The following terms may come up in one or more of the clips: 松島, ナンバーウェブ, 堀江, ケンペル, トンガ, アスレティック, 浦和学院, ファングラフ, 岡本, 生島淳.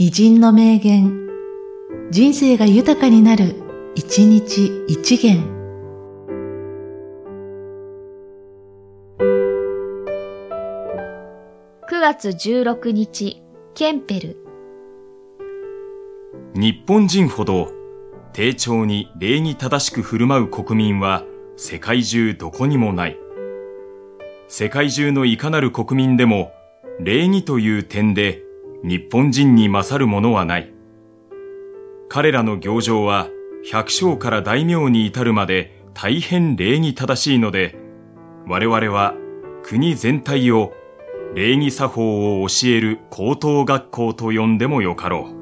偉人の名言、人生が豊かになる一日一元。9月16日、ケンペル。日本人ほど丁重に礼儀正しく振る舞う国民は世界中どこにもない。世界中のいかなる国民でも礼儀という点で日本人に勝るものはない。彼らの行状は百姓から大名に至るまで大変礼儀正しいので、我々は国全体を礼儀作法を教える高等学校と呼んでもよかろう。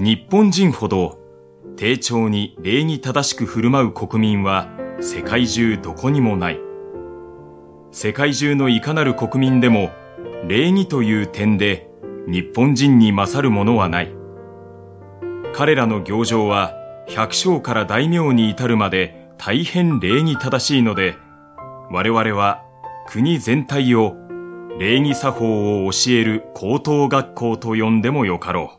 日本人ほど丁重に礼儀正しく振る舞う国民は世界中どこにもない。世界中のいかなる国民でも礼儀という点で日本人に勝るものはない。彼らの行状は百姓から大名に至るまで大変礼儀正しいので、我々は国全体を礼儀作法を教える高等学校と呼んでもよかろう。